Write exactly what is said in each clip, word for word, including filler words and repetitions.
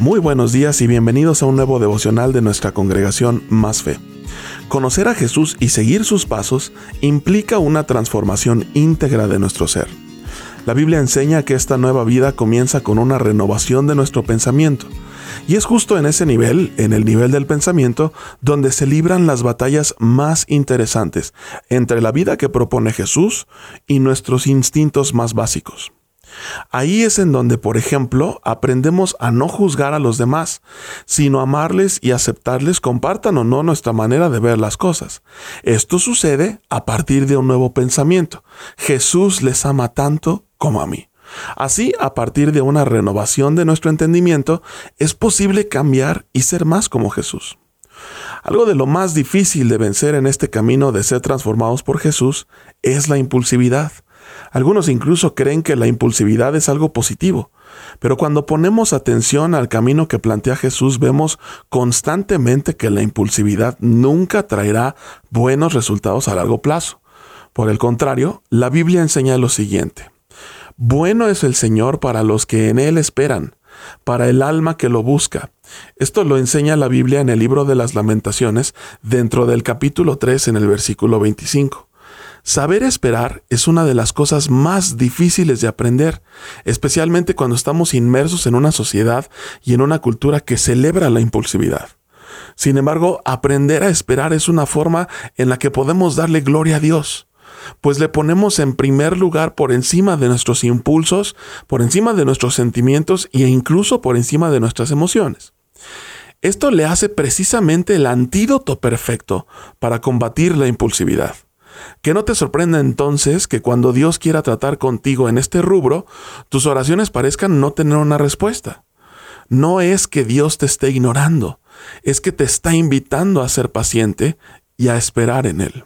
Muy buenos días y bienvenidos a un nuevo devocional de nuestra congregación Más Fe. Conocer a Jesús y seguir sus pasos implica una transformación íntegra de nuestro ser. La Biblia enseña que esta nueva vida comienza con una renovación de nuestro pensamiento. Y es justo en ese nivel, en el nivel del pensamiento, donde se libran las batallas más interesantes entre la vida que propone Jesús y nuestros instintos más básicos. Ahí es en donde, por ejemplo, aprendemos a no juzgar a los demás, sino amarles y aceptarles, compartan o no nuestra manera de ver las cosas. Esto sucede a partir de un nuevo pensamiento. Jesús les ama tanto como a mí. Así, a partir de una renovación de nuestro entendimiento, es posible cambiar y ser más como Jesús. Algo de lo más difícil de vencer en este camino de ser transformados por Jesús es la impulsividad. Algunos incluso creen que la impulsividad es algo positivo, pero cuando ponemos atención al camino que plantea Jesús, vemos constantemente que la impulsividad nunca traerá buenos resultados a largo plazo. Por el contrario, la Biblia enseña lo siguiente: bueno es el Señor para los que en Él esperan, para el alma que lo busca. Esto lo enseña la Biblia en el libro de las Lamentaciones, dentro del capítulo tres, en el versículo veinticinco. Saber esperar es una de las cosas más difíciles de aprender, especialmente cuando estamos inmersos en una sociedad y en una cultura que celebra la impulsividad. Sin embargo, aprender a esperar es una forma en la que podemos darle gloria a Dios, pues le ponemos en primer lugar por encima de nuestros impulsos, por encima de nuestros sentimientos e incluso por encima de nuestras emociones. Esto le hace precisamente el antídoto perfecto para combatir la impulsividad. Que no te sorprenda entonces que cuando Dios quiera tratar contigo en este rubro, tus oraciones parezcan no tener una respuesta. No es que Dios te esté ignorando, es que te está invitando a ser paciente y a esperar en Él.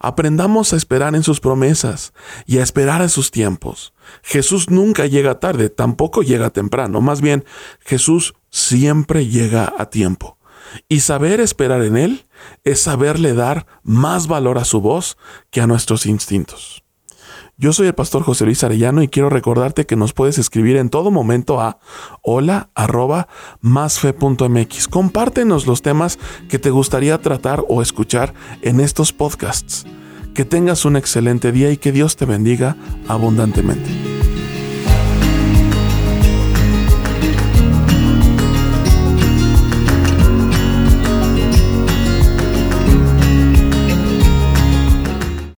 Aprendamos a esperar en sus promesas y a esperar en sus tiempos. Jesús nunca llega tarde, tampoco llega temprano. Más bien, Jesús siempre llega a tiempo. Y saber esperar en Él es saberle dar más valor a su voz que a nuestros instintos. Yo soy el pastor José Luis Arellano y quiero recordarte que nos puedes escribir en todo momento a hola arroba más fe punto m x. Compártenos los temas que te gustaría tratar o escuchar en estos podcasts. Que tengas un excelente día y que Dios te bendiga abundantemente.